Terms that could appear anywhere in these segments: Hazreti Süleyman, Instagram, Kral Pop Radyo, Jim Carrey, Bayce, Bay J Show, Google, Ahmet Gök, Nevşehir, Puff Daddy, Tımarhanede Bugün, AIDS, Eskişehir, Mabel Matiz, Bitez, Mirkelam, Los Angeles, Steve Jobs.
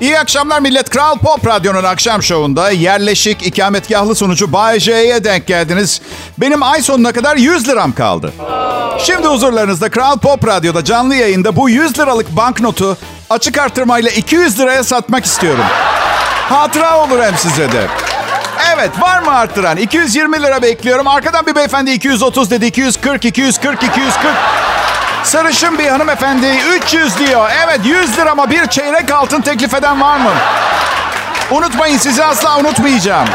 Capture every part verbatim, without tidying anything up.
İyi akşamlar millet. Kral Pop Radyo'nun akşam şovunda yerleşik ikametgahlı sunucu Bay J'ye denk geldiniz. Benim ay sonuna kadar yüz liram kaldı. Şimdi huzurlarınızda Kral Pop Radyo'da canlı yayında bu yüz liralık banknotu açık artırmayla iki yüz liraya satmak istiyorum. Hatıra olur hem size de. Evet, var mı artıran? iki yüz yirmi lira bekliyorum. Arkadan bir beyefendi iki yüz otuz dedi. iki yüz kırk, iki yüz kırk, iki yüz kırk. Sarışın bir hanımefendi üç yüz diyor. Evet, yüz lirama bir çeyrek altın teklif eden var mı? Unutmayın, sizi asla unutmayacağım.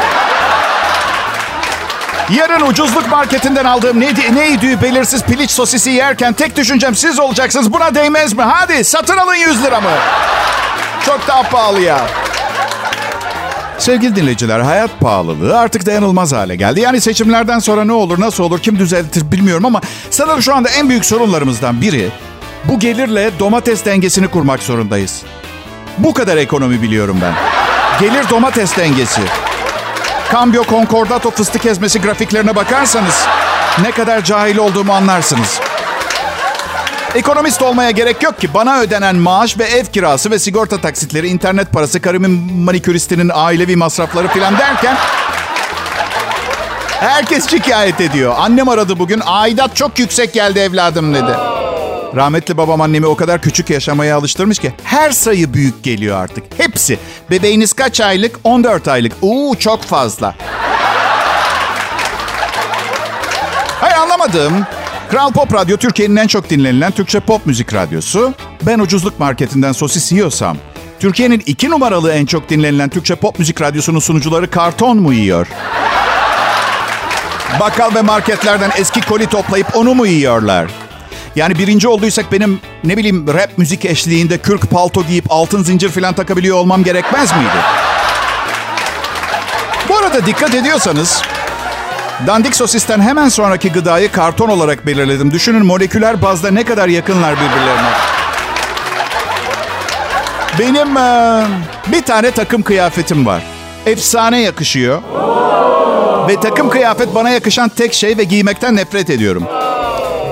Yarın ucuzluk marketinden aldığım neydi, neydi belirsiz piliç sosisi yerken tek düşüncem siz olacaksınız. Buna değmez mi? Hadi satın alın yüz liramı. Çok daha pahalı ya. Sevgili dinleyiciler, hayat pahalılığı artık dayanılmaz hale geldi. Yani seçimlerden sonra ne olur, nasıl olur, kim düzeltir bilmiyorum ama sanırım şu anda en büyük sorunlarımızdan biri bu gelirle domates dengesini kurmak zorundayız. Bu kadar ekonomi biliyorum ben. Gelir domates dengesi. Cambio Concordato fıstık ezmesi grafiklerine bakarsanız ne kadar cahil olduğumu anlarsınız. Ekonomist olmaya gerek yok ki. Bana ödenen maaş ve ev kirası ve sigorta taksitleri, internet parası, karımın maniküristinin ailevi masrafları falan derken herkes şikayet ediyor. Annem aradı bugün. Aidat çok yüksek geldi evladım dedi. Rahmetli babam annemi o kadar küçük yaşamaya alıştırmış ki her sayı büyük geliyor artık. Hepsi. Bebeğiniz kaç aylık? on dört aylık. Uuu çok fazla. Hayır, anlamadım. Kral Pop Radyo Türkiye'nin en çok dinlenilen Türkçe pop müzik radyosu. Ben ucuzluk marketinden sosis yiyorsam, Türkiye'nin iki numaralı en çok dinlenilen Türkçe pop müzik radyosunun sunucuları karton mu yiyor? Bakkal ve marketlerden eski koli toplayıp onu mu yiyorlar? Yani birinci olduysak benim ne bileyim rap müzik eşliğinde kürk palto giyip altın zincir falan takabiliyor olmam gerekmez miydi? Bu arada dikkat ediyorsanız... Dandik sosisten hemen sonraki gıdayı karton olarak belirledim. Düşünün moleküler bazda ne kadar yakınlar birbirlerine. Benim e, bir tane takım kıyafetim var. Efsane yakışıyor. Ve takım kıyafet bana yakışan tek şey ve giymekten nefret ediyorum.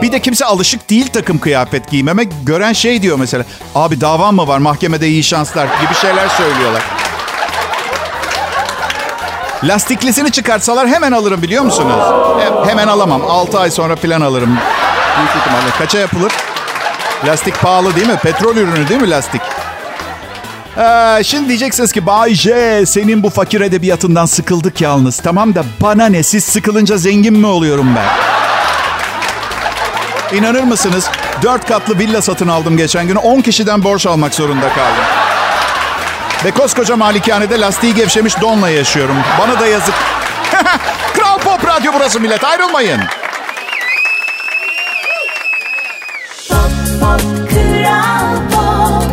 Bir de kimse alışık değil takım kıyafet giymeme. Gören şey diyor mesela. Abi davan mı var, mahkemede iyi şanslar gibi şeyler söylüyorlar. Lastiklisini çıkartsalar hemen alırım biliyor musunuz? He, hemen alamam. altı ay sonra falan alırım. Büyük ihtimalle. Kaça yapılır? Lastik pahalı değil mi? Petrol ürünü değil mi lastik? Ee, şimdi diyeceksiniz ki Bay J, senin bu fakir edebiyatından sıkıldık yalnız. Tamam da bana ne? Siz sıkılınca zengin mi oluyorum ben? İnanır mısınız? dört katlı villa satın aldım geçen gün. on kişiden borç almak zorunda kaldım. Ve koskoca malikanede lastiği gevşemiş donla yaşıyorum. Bana da yazık. Kral Pop Radyo burası millet. Ayrılmayın. Pop, pop, Kral Pop.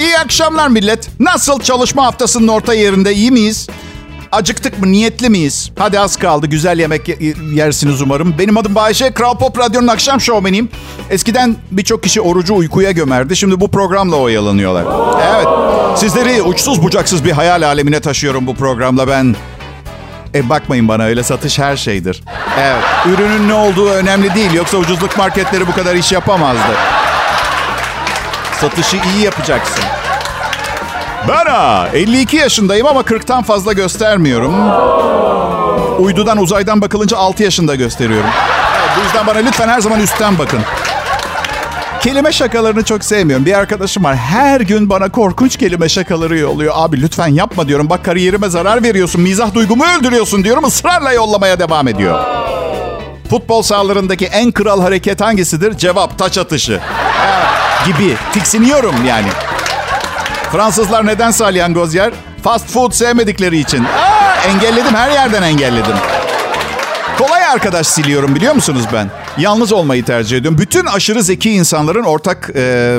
İyi akşamlar millet. Nasıl çalışma haftasının orta yerinde, iyi miyiz? Acıktık mı? Niyetli miyiz? Hadi az kaldı. Güzel yemek yersiniz umarım. Benim adım Bayce. Kral Pop Radyo'nun akşam şovmeniyim. Eskiden birçok kişi orucu uykuya gömerdi. Şimdi bu programla oyalanıyorlar. Evet. Sizleri uçsuz bucaksız bir hayal alemine taşıyorum bu programla ben. E bakmayın bana öyle, satış her şeydir. Evet. Ürünün ne olduğu önemli değil. Yoksa ucuzluk marketleri bu kadar iş yapamazdı. Satışı iyi yapacaksın. Bana elli iki yaşındayım ama kırktan fazla göstermiyorum. Uydudan, uzaydan bakılınca altı yaşında gösteriyorum. Evet, bu yüzden bana lütfen her zaman üstten bakın. Kelime şakalarını çok sevmiyorum. Bir arkadaşım var, her gün bana korkunç kelime şakaları yolluyor. Abi lütfen yapma diyorum. Bak kariyerime zarar veriyorsun. Mizah duygumu öldürüyorsun diyorum. Israrla yollamaya devam ediyor. Futbol sahalarındaki en kral hareket hangisidir? Cevap taç atışı. Evet, gibi. Tiksiniyorum yani. Fransızlar neden salyangoz yer? Fast food sevmedikleri için. Aa, engelledim, her yerden engelledim. Kolay arkadaş siliyorum biliyor musunuz ben? Yalnız olmayı tercih ediyorum. Bütün aşırı zeki insanların ortak e,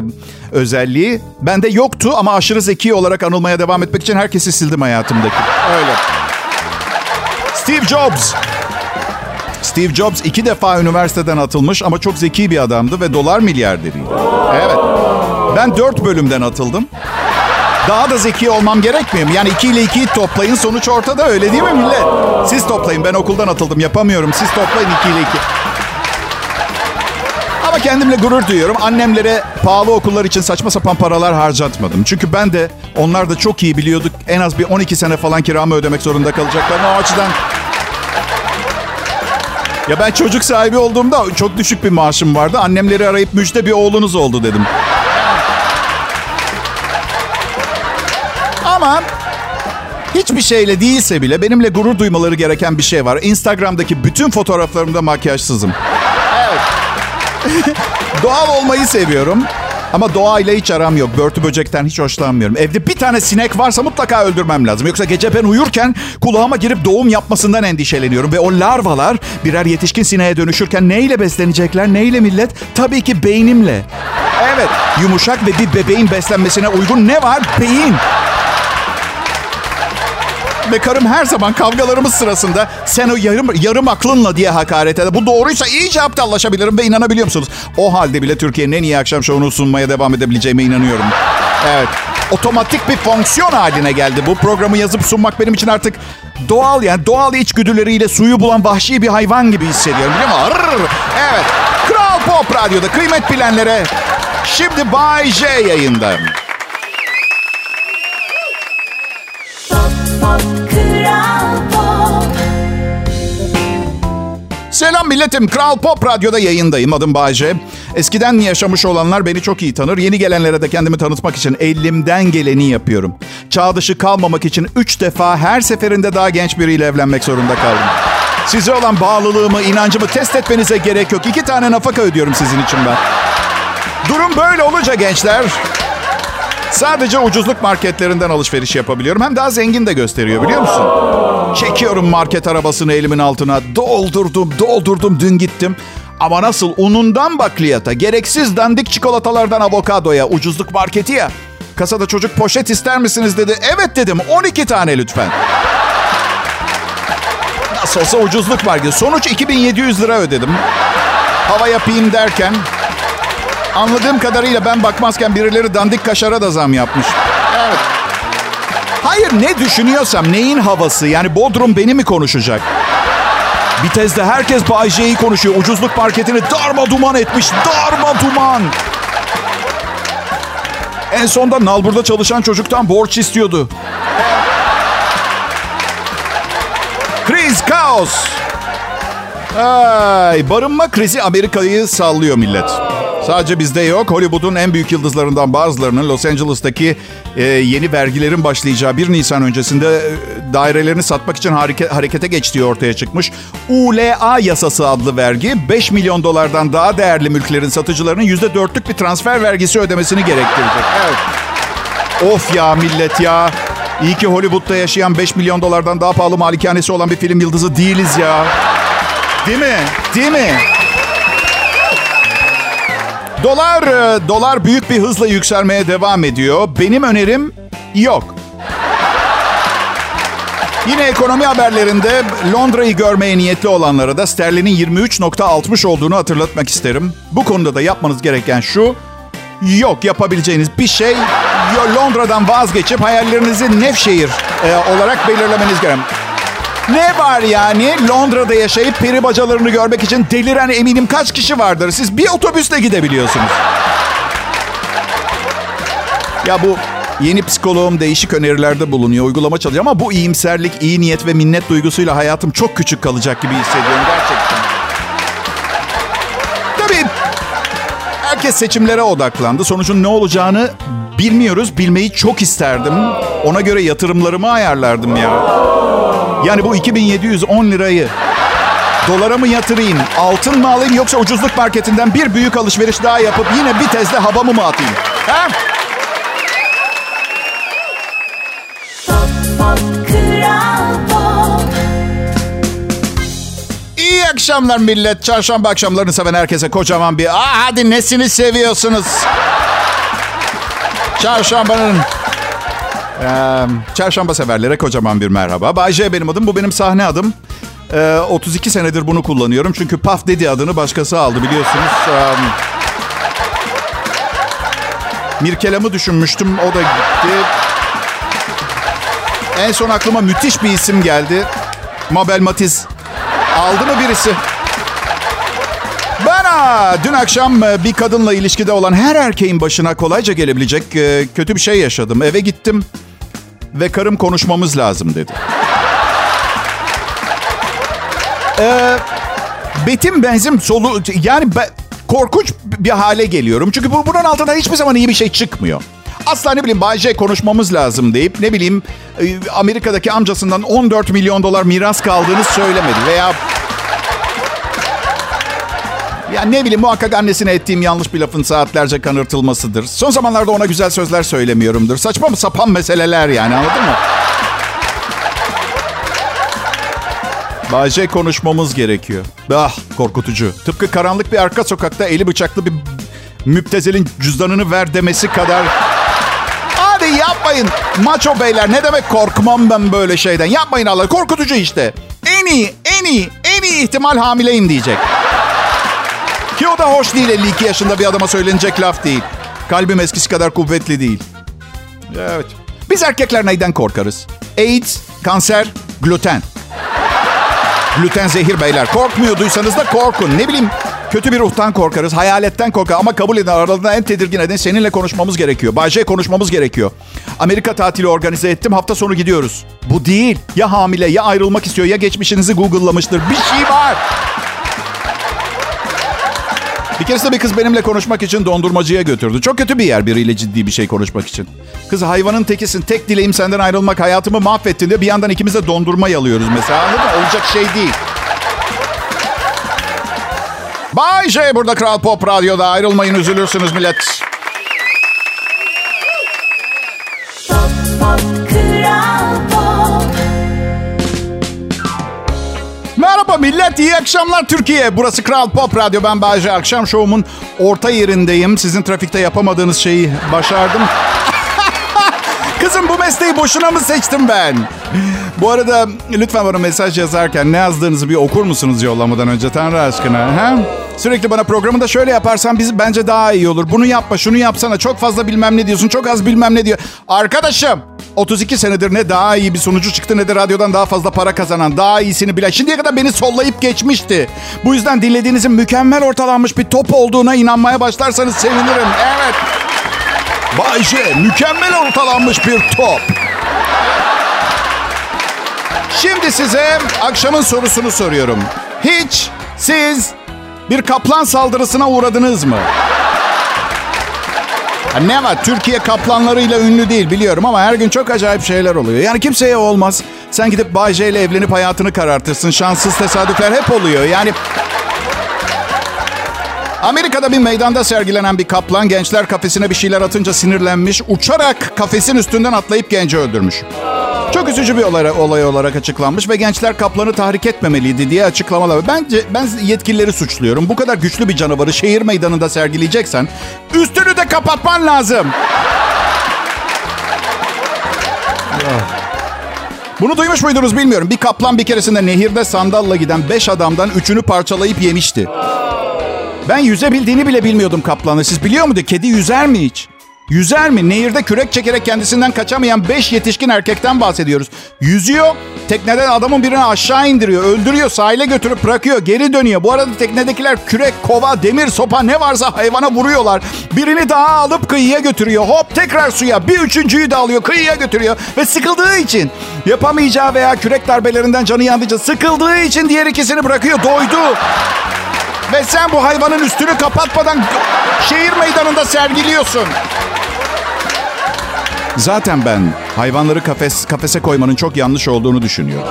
özelliği bende yoktu ama aşırı zeki olarak anılmaya devam etmek için herkesi sildim hayatımdaki. Öyle. Steve Jobs. Steve Jobs iki defa üniversiteden atılmış ama çok zeki bir adamdı ve dolar milyarderiydi. Evet. Ben dört bölümden atıldım. Daha da zeki olmam gerekmiyor mu? Yani iki ile ikiyi toplayın, sonuç ortada, öyle değil mi millet? Siz toplayın, ben okuldan atıldım yapamıyorum. Siz toplayın iki ile iki. Ama kendimle gurur duyuyorum. Annemlere pahalı okullar için saçma sapan paralar harcatmadım. Çünkü ben de, onlar da çok iyi biliyorduk. En az bir on iki sene falan kiramı ödemek zorunda kalacaklarını. O açıdan... Ya ben çocuk sahibi olduğumda çok düşük bir maaşım vardı. Annemleri arayıp müjde bir oğlunuz oldu dedim. Ama... Hiçbir şeyle değilse bile benimle gurur duymaları gereken bir şey var. Instagram'daki bütün fotoğraflarımda makyajsızım. Evet. Doğal olmayı seviyorum. Ama doğayla hiç aram yok. Börtü böcekten hiç hoşlanmıyorum. Evde bir tane sinek varsa mutlaka öldürmem lazım. Yoksa gece ben uyurken kulağıma girip doğum yapmasından endişeleniyorum. Ve o larvalar birer yetişkin sineğe dönüşürken neyle beslenecekler, neyle millet? Tabii ki beynimle. Evet, yumuşak ve bir bebeğin beslenmesine uygun ne var? Beyin. Ve karım her zaman kavgalarımız sırasında sen o yarım, yarım aklınla diye hakaret eder. Bu doğruysa iyice aptallaşabilirim ve inanabiliyor musunuz? O halde bile Türkiye'nin en iyi akşam şovunu sunmaya devam edebileceğime inanıyorum. Evet. Otomatik bir fonksiyon haline geldi. Bu programı yazıp sunmak benim için artık doğal, yani doğal içgüdüleriyle suyu bulan vahşi bir hayvan gibi hissediyorum. Değil mi? Arr! Evet. Kral Pop Radyo'da kıymet bilenlere şimdi Bay J yayında. Selam milletim. Kral Pop Radyo'da yayındayım. Adım Bay J. Eskiden yaşamış olanlar beni çok iyi tanır. Yeni gelenlere de kendimi tanıtmak için elimden geleni yapıyorum. Çağ dışı kalmamak için üç defa her seferinde daha genç biriyle evlenmek zorunda kaldım. Size olan bağlılığımı, inancımı test etmenize gerek yok. İki tane nafaka ödüyorum sizin için ben. Durum böyle olunca gençler... Sadece ucuzluk marketlerinden alışveriş yapabiliyorum. Hem daha zengin de gösteriyor, biliyor musun? Çekiyorum market arabasını elimin altına. Doldurdum, doldurdum. Dün gittim. Ama nasıl? Unundan bakliyata, gereksiz dandik çikolatalardan avokadoya, ucuzluk marketi ya. Kasada çocuk poşet ister misiniz dedi. Evet dedim. on iki tane lütfen. Nasıl olsa ucuzluk marketi. Sonuç iki bin yedi yüz lira ödedim. Hava yapayım derken... Anladığım kadarıyla ben bakmazken birileri dandik kaşara da zam yapmış. Evet. Hayır, ne düşünüyorsam, neyin havası? Yani Bodrum beni mi konuşacak? Bitez'de herkes Bay J'yi konuşuyor. Ucuzluk marketini darma duman etmiş. Darma duman. En sonda nalburda çalışan çocuktan borç istiyordu. Kriz, kaos. Ay, barınma krizi Amerika'yı sallıyor millet. Sadece bizde yok. Hollywood'un en büyük yıldızlarından bazılarının Los Angeles'taki e, yeni vergilerin başlayacağı bir Nisan öncesinde e, dairelerini satmak için hareke, harekete geçtiği ortaya çıkmış. U L A yasası adlı vergi beş milyon dolardan daha değerli mülklerin satıcılarının yüzde dörtlük bir transfer vergisi ödemesini gerektirecek. Evet. Of ya millet ya. İyi ki Hollywood'da yaşayan beş milyon dolardan daha pahalı malikanesi olan bir film yıldızı değiliz ya. Değil mi? Değil mi? Dolar, dolar büyük bir hızla yükselmeye devam ediyor. Benim önerim yok. Yine ekonomi haberlerinde Londra'yı görmeye niyetli olanlara da sterlinin yirmi üç virgül altmış olduğunu hatırlatmak isterim. Bu konuda da yapmanız gereken şu, yok yapabileceğiniz bir şey. Londra'dan vazgeçip hayallerinizi Nevşehir e, olarak belirlemeniz gerek. Ne var yani? Londra'da yaşayıp peri bacalarını görmek için deliren eminim kaç kişi vardır. Siz bir otobüsle gidebiliyorsunuz. Ya bu yeni psikoloğum değişik önerilerde bulunuyor. Uygulama çalışıyor ama bu iyimserlik, iyi niyet ve minnet duygusuyla hayatım çok küçük kalacak gibi hissediyorum gerçekten. Tabii herkes seçimlere odaklandı. Sonucun ne olacağını bilmiyoruz. Bilmeyi çok isterdim. Ona göre yatırımlarımı ayarlardım ya. Yani bu iki bin yedi yüz on lirayı dolara mı yatırayım, altın mı alayım yoksa ucuzluk marketinden bir büyük alışveriş daha yapıp yine bir tezle havamı mı atayım? Ha? Pop, pop, Kral Pop. İyi akşamlar millet. Çarşamba akşamlarını seven herkese kocaman bir... Aa, hadi nesini seviyorsunuz? Çarşambanın... Ee, çarşamba severlere kocaman bir merhaba. Bay J benim adım, bu benim sahne adım. Ee, otuz iki senedir bunu kullanıyorum. Çünkü Puff Daddy adını başkası aldı biliyorsunuz. Ee, Mirkelam'ı düşünmüştüm, o da gitti. En son aklıma müthiş bir isim geldi. Mabel Matiz. Aldı mı birisi? Ben aa, dün akşam bir kadınla ilişkide olan her erkeğin başına kolayca gelebilecek kötü bir şey yaşadım. Eve gittim ve karım konuşmamız lazım dedi. Ee, betim benzim solu... Yani ben korkunç bir hale geliyorum. Çünkü bu, bunun altından hiçbir zaman iyi bir şey çıkmıyor. Asla ne bileyim Bay J konuşmamız lazım deyip ne bileyim Amerika'daki amcasından on dört milyon dolar miras kaldığını söylemedi. Veya... Yani ne bileyim muhakkak annesine ettiğim yanlış bir lafın saatlerce kanırtılmasıdır. Son zamanlarda ona güzel sözler söylemiyorumdur. Saçma mı sapan meseleler yani, anladın mı? Bay J konuşmamız gerekiyor. Ah, korkutucu. Tıpkı karanlık bir arka sokakta eli bıçaklı bir müptezelin cüzdanını ver demesi kadar... Hadi yapmayın. Maço beyler, ne demek korkmam ben böyle şeyden. Yapmayın Allah. Korkutucu işte. En iyi, en iyi, en iyi ihtimal hamileyim diyecek. Ki o da hoş değil, elli iki yaşında bir adama söylenecek laf değil. Kalbim eskisi kadar kuvvetli değil. Evet. Biz erkekler neyden korkarız? AIDS, kanser, gluten. Gluten zehir beyler. Korkmuyorduysanız da korkun. Ne bileyim, kötü bir ruhtan korkarız, hayaletten korkar. Ama kabul edin, aralarında en tedirgin eden seninle konuşmamız gerekiyor. Bay J konuşmamız gerekiyor. Amerika tatili organize ettim, hafta sonu gidiyoruz. Bu değil. Ya hamile, ya ayrılmak istiyor, ya geçmişinizi Google'lamıştır. Bir şey var. Bir keresinde bir kız benimle konuşmak için dondurmacıya götürdü. Çok kötü bir yer biriyle ciddi bir şey konuşmak için. Kız, hayvanın tekisin, tek dileğim senden ayrılmak, hayatımı mahvettin diyor. Bir yandan ikimiz de dondurma yalıyoruz mesela. Olacak şey değil. Bay J burada Kral Pop Radyo'da. Ayrılmayın, üzülürsünüz millet. Pop, pop, Kral Pop. Merhaba millet, iyi akşamlar Türkiye. Burası Kral Pop Radyo, ben Bay J. Akşam şovumun orta yerindeyim. Sizin trafikte yapamadığınız şeyi başardım. Kızım, bu mesleği boşuna mı seçtim ben? Bu arada lütfen bana mesaj yazarken ne yazdığınızı bir okur musunuz yollamadan önce, Tanrı aşkına? Ha? Sürekli bana programında şöyle yaparsan biz, bence daha iyi olur. Bunu yapma, şunu yapsana, çok fazla bilmem ne diyorsun, çok az bilmem ne diyor. Arkadaşım, otuz iki senedir ne daha iyi bir sunucu çıktı ne de radyodan daha fazla para kazanan, daha iyisini bilen. Şimdiye kadar beni sollayıp geçmişti. Bu yüzden dinlediğinizin mükemmel ortalanmış bir top olduğuna inanmaya başlarsanız sevinirim. Evet. Bay J, mükemmel ortalanmış bir top. Şimdi size akşamın sorusunu soruyorum. Hiç siz bir kaplan saldırısına uğradınız mı? Ne var? Türkiye kaplanlarıyla ünlü değil biliyorum ama her gün çok acayip şeyler oluyor. Yani kimseye olmaz. Sen gidip Bay J ile evlenip hayatını karartırsın. Şanssız tesadüfler hep oluyor. Yani... Amerika'da bir meydanda sergilenen bir kaplan gençler kafesine bir şeyler atınca sinirlenmiş, uçarak kafesin üstünden atlayıp genci öldürmüş. Çok üzücü bir olay, olay olarak açıklanmış ve gençler kaplanı tahrik etmemeliydi diye açıklamalar. Bence ben yetkilileri suçluyorum. Bu kadar güçlü bir canavarı şehir meydanında sergileyeceksen üstünü de kapatman lazım. Bunu duymuş muydunuz bilmiyorum. Bir kaplan bir keresinde nehirde sandalla giden beş adamdan üçünü parçalayıp yemişti. Ben yüzebildiğini bile bilmiyordum kaplanı. Siz biliyor muydu? Kedi yüzer mi hiç? Yüzer mi? Nehirde kürek çekerek kendisinden kaçamayan beş yetişkin erkekten bahsediyoruz. Yüzüyor, tekneden adamın birini aşağı indiriyor, öldürüyor, sahile götürüp bırakıyor, geri dönüyor. Bu arada teknedekiler kürek, kova, demir, sopa ne varsa hayvana vuruyorlar. Birini daha alıp kıyıya götürüyor. Hop, tekrar suya. Bir üçüncüyü de alıyor, kıyıya götürüyor. Ve sıkıldığı için, yapamayacağı veya kürek darbelerinden canı yandığı sıkıldığı için diğer ikisini bırakıyor. Doydu. Ve sen bu hayvanın üstünü kapatmadan şehir meydanında sergiliyorsun. Zaten ben hayvanları kafes, kafese koymanın çok yanlış olduğunu düşünüyorum.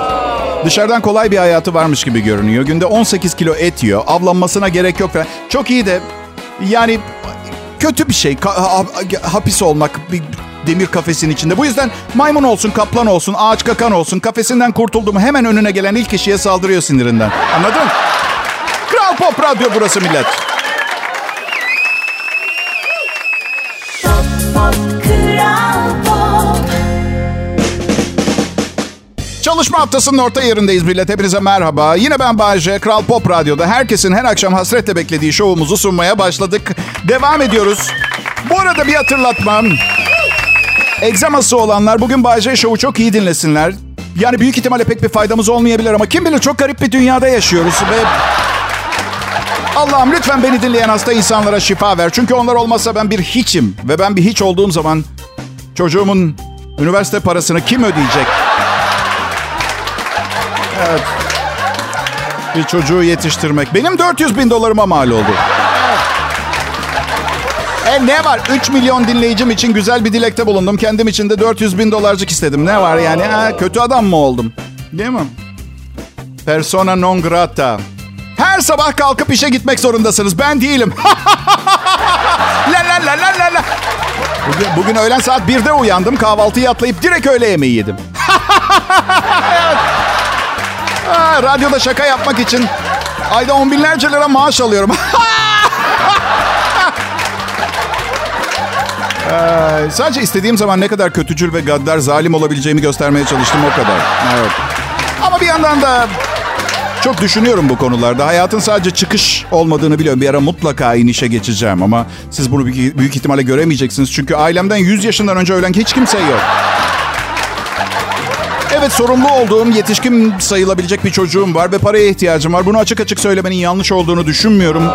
Dışarıdan kolay bir hayatı varmış gibi görünüyor. Günde on sekiz kilo et yiyor. Avlanmasına gerek yok falan. Çok iyi de yani kötü bir şey. Hapis olmak bir demir kafesin içinde. Bu yüzden maymun olsun, kaplan olsun, ağaç kakan olsun. Kafesinden kurtuldum. Hemen önüne gelen ilk kişiye saldırıyor sinirinden. Anladın mı? Kral Pop Radyo burası millet. Pop, pop, Kral Pop. Çalışma haftasının orta yerindeyiz millet. Hepinize merhaba. Yine ben Bay J. Kral Pop Radyo'da herkesin her akşam hasretle beklediği şovumuzu sunmaya başladık. Devam ediyoruz. Bu arada bir hatırlatmam. Egzaması olanlar bugün Bay J Show'u çok iyi dinlesinler. Yani büyük ihtimalle pek bir faydamız olmayabilir ama kim bilir, çok garip bir dünyada yaşıyoruz ve... Allah'ım lütfen beni dinleyen hasta insanlara şifa ver. Çünkü onlar olmasa ben bir hiçim. Ve ben bir hiç olduğum zaman çocuğumun üniversite parasını kim ödeyecek? Evet. Bir çocuğu yetiştirmek. Benim dört yüz bin dolarıma mal oldu. E ne var? üç milyon dinleyicim için güzel bir dilekte bulundum. Kendim için de dört yüz bin dolarcık istedim. Ne var yani? Ha, kötü adam mı oldum? Değil mi? Persona non grata. Her sabah kalkıp işe gitmek zorundasınız. Ben değilim. La la la la la. Bugün, bugün öğlen saat birde uyandım. Kahvaltıyı atlayıp direkt öğle yemeği yedim. Evet. Aa, radyoda şaka yapmak için ayda on binlerce lira maaş alıyorum. Ee, sadece istediğim zaman ne kadar kötücül ve gaddar, zalim olabileceğimi göstermeye çalıştım, o kadar. Evet. Ama bir yandan da çok düşünüyorum bu konularda. Hayatın sadece çıkış olmadığını biliyorum. Bir ara mutlaka inişe geçeceğim ama siz bunu büyük, büyük ihtimalle göremeyeceksiniz. Çünkü ailemden yüz yaşından önce ölen hiç kimse yok. Evet, sorumlu olduğum, yetişkin sayılabilecek bir çocuğum var ve paraya ihtiyacım var. Bunu açık açık söylemenin yanlış olduğunu düşünmüyorum.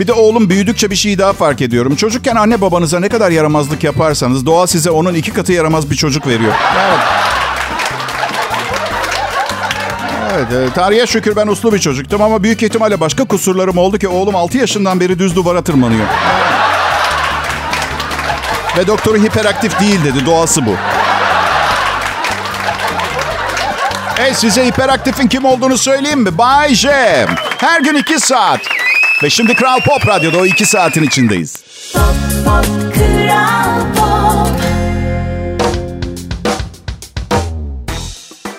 Bir de oğlum büyüdükçe bir şey daha fark ediyorum. Çocukken anne babanıza ne kadar yaramazlık yaparsanız doğa size onun iki katı yaramaz bir çocuk veriyor. Evet. Evet, tarihe şükür ben uslu bir çocuktum ama büyük ihtimalle başka kusurlarım oldu ki oğlum altı yaşından beri düz duvara tırmanıyor. Ve doktoru hiperaktif değil dedi, doğası bu. Hey, size hiperaktifin kim olduğunu söyleyeyim mi? Bay J. Her gün iki saat. Ve şimdi Kral Pop Radyo'da o iki saatin içindeyiz. Pop, pop, Kral Pop.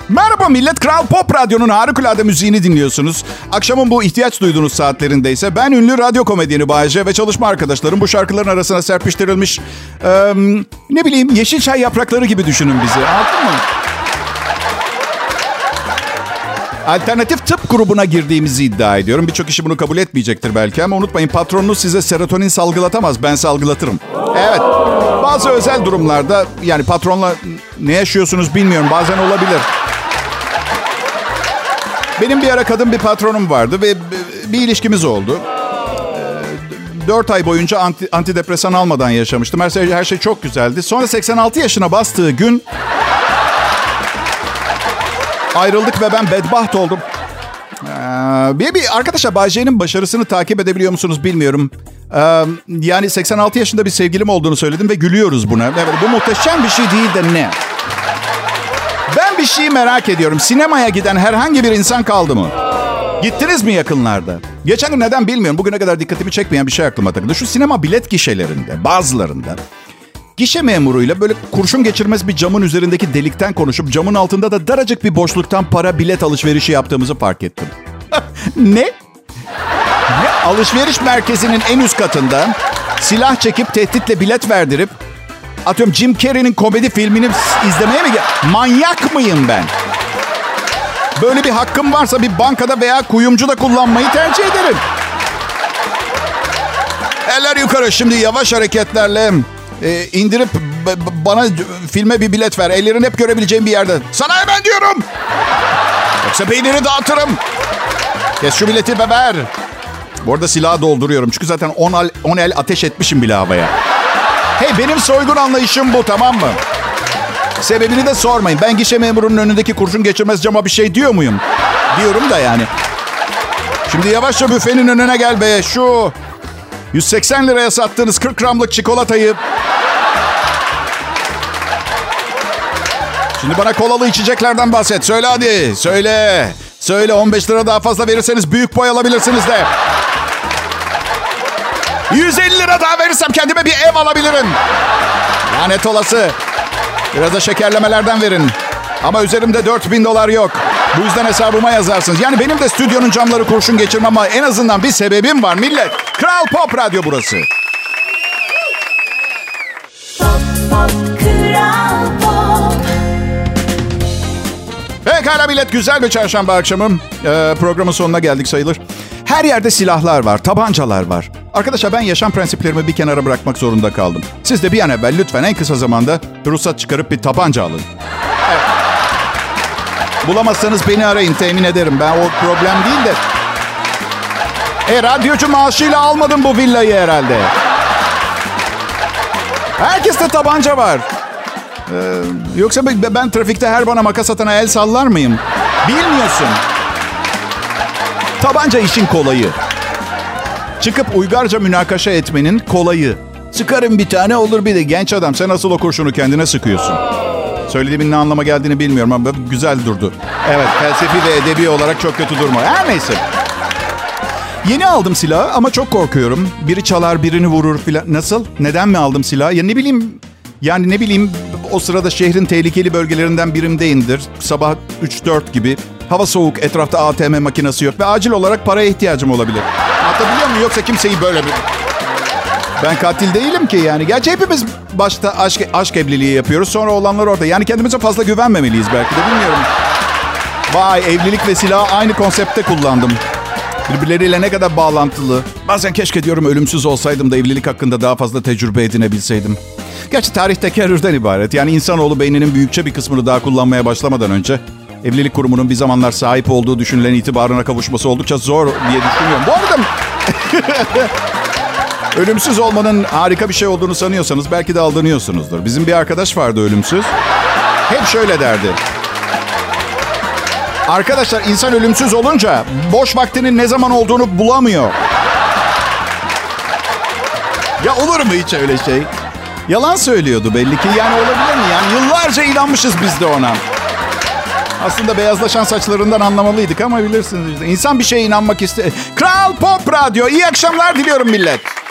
Merhaba millet, Kral Pop Radyo'nun harikulade müziğini dinliyorsunuz. Akşamın bu ihtiyaç duyduğunuz saatlerindeyse ben ünlü radyo komedyeni Bay J ve çalışma arkadaşlarım bu şarkıların arasına serpiştirilmiş... Ee, ne bileyim, yeşil çay yaprakları gibi düşünün bizi, anladın mı? Alternatif tıp grubuna girdiğimizi iddia ediyorum. Birçok kişi bunu kabul etmeyecektir belki ama unutmayın, patronunuz size serotonin salgılatamaz. Ben salgılatırım. Evet. Bazı özel durumlarda yani patronla ne yaşıyorsunuz bilmiyorum. Bazen olabilir. Benim bir ara kadın bir patronum vardı ve bir ilişkimiz oldu. Dört ay boyunca anti, antidepresan almadan yaşamıştım. Her şey, her şey çok güzeldi. Sonra seksen altı yaşına bastığı gün... Ayrıldık ve ben bedbaht oldum. Ee, bir, bir arkadaşlar, Bay J'nin başarısını takip edebiliyor musunuz bilmiyorum. Ee, yani seksen altı yaşında bir sevgilim olduğunu söyledim ve gülüyoruz buna. Evet, bu muhteşem bir şey değil de ne? Ben bir şeyi merak ediyorum. Sinemaya giden herhangi bir insan kaldı mı? Gittiniz mi yakınlarda? Geçen gün neden bilmiyorum. Bugüne kadar dikkatimi çekmeyen bir şey aklıma takıldı. Şu sinema bilet gişelerinde, bazılarında... Gişe memuruyla böyle kurşun geçirmez bir camın üzerindeki delikten konuşup camın altında da daracık bir boşluktan para bilet alışverişi yaptığımızı fark ettim. Ne? Ne? Alışveriş merkezinin en üst katında silah çekip tehditle bilet verdirip atıyorum Jim Carrey'nin komedi filmini izlemeye mi gel- Manyak mıyım ben? Böyle bir hakkım varsa bir bankada veya kuyumcuda kullanmayı tercih ederim. Eller yukarı şimdi, yavaş hareketlerle... Ee, indirip b- b- bana filme bir bilet ver. Ellerini hep görebileceğim bir yerde. Sana hemen diyorum. Yoksa beynini dağıtırım. Kes şu bileti be ver. Bu arada silahı dolduruyorum. Çünkü zaten on, al- on el ateş etmişim bile havaya. Hey, benim soygun anlayışım bu, tamam mı? Sebebini de sormayın. Ben gişe memurunun önündeki kurşun geçirmez cama bir şey diyor muyum? Diyorum da yani. Şimdi yavaşça büfenin önüne gel be. Şu... yüz seksen liraya sattığınız kırk gramlık çikolatayı... Şimdi bana kolalı içeceklerden bahset. Söyle hadi. Söyle. Söyle, on beş lira daha fazla verirseniz büyük boy alabilirsiniz de. yüz elli lira daha verirsem kendime bir ev alabilirim. Lanet olası. Biraz da şekerlemelerden verin. Ama üzerimde dört bin dolar yok. Bu yüzden hesabıma yazarsınız. Yani benim de stüdyonun camları kurşun geçirme ama en azından bir sebebim var millet. Kral Pop Radyo burası. Pop, pop, Kral Pop. Pekala millet, güzel bir çarşamba akşamı. Ee, programın sonuna geldik sayılır. Her yerde silahlar var, tabancalar var. Arkadaşlar, ben yaşam prensiplerimi bir kenara bırakmak zorunda kaldım. Siz de bir an evvel lütfen en kısa zamanda ruhsat çıkarıp bir tabanca alın. Bulamazsanız beni arayın, temin ederim. Ben o problem değil de. E radyocu maaşıyla almadım bu villayı herhalde. Herkeste tabanca var. Ee, yoksa ben, ben trafikte her bana makas atana el sallar mıyım? Bilmiyorsun. Tabanca işin kolayı. Çıkıp uygarca münakaşa etmenin kolayı. Sıkarım bir tane olur bir de. Genç adam, sen asıl o kurşunu kendine sıkıyorsun. Söylediğimin ne anlama geldiğini bilmiyorum ama güzel durdu. Evet, felsefi ve edebi olarak çok kötü durma. Her neyse. Yeni aldım silahı ama çok korkuyorum. Biri çalar, birini vurur filan. Nasıl? Neden mi aldım silahı? Ya ne bileyim. Yani ne bileyim, o sırada şehrin tehlikeli bölgelerinden birimdeyimdir. Sabah üç dört gibi. Hava soğuk, etrafta A T M makinesi yok ve acil olarak paraya ihtiyacım olabilir. Atabiliyor muyum yoksa kimseyi böyle bir... Ben katil değilim ki yani. Gerçi hepimiz başta aşk, aşk evliliği yapıyoruz. Sonra olanlar orada. Yani kendimize fazla güvenmemeliyiz belki de, bilmiyorum. Vay, evlilik ve silahı aynı konsepte kullandım. Birbirleriyle ne kadar bağlantılı. Bazen keşke diyorum ölümsüz olsaydım da evlilik hakkında daha fazla tecrübe edinebilseydim. Gerçi tarih tekerrürden ibaret. Yani insanoğlu beyninin büyükçe bir kısmını daha kullanmaya başlamadan önce... Evlilik kurumunun bir zamanlar sahip olduğu düşünülen itibarına kavuşması oldukça zor diye düşünüyorum. Bu arada ölümsüz olmanın harika bir şey olduğunu sanıyorsanız belki de aldanıyorsunuzdur. Bizim bir arkadaş vardı ölümsüz. Hep şöyle derdi. Arkadaşlar, insan ölümsüz olunca boş vaktinin ne zaman olduğunu bulamıyor. Ya olur mu hiç öyle şey? Yalan söylüyordu belli ki. Yani olabilir mi? Yani yıllarca inanmışız biz de ona. Aslında beyazlaşan saçlarından anlamalıydık ama bilirsiniz işte. İnsan bir şeye inanmak istiyor. Kral Pop Radyo. İyi akşamlar diliyorum millet.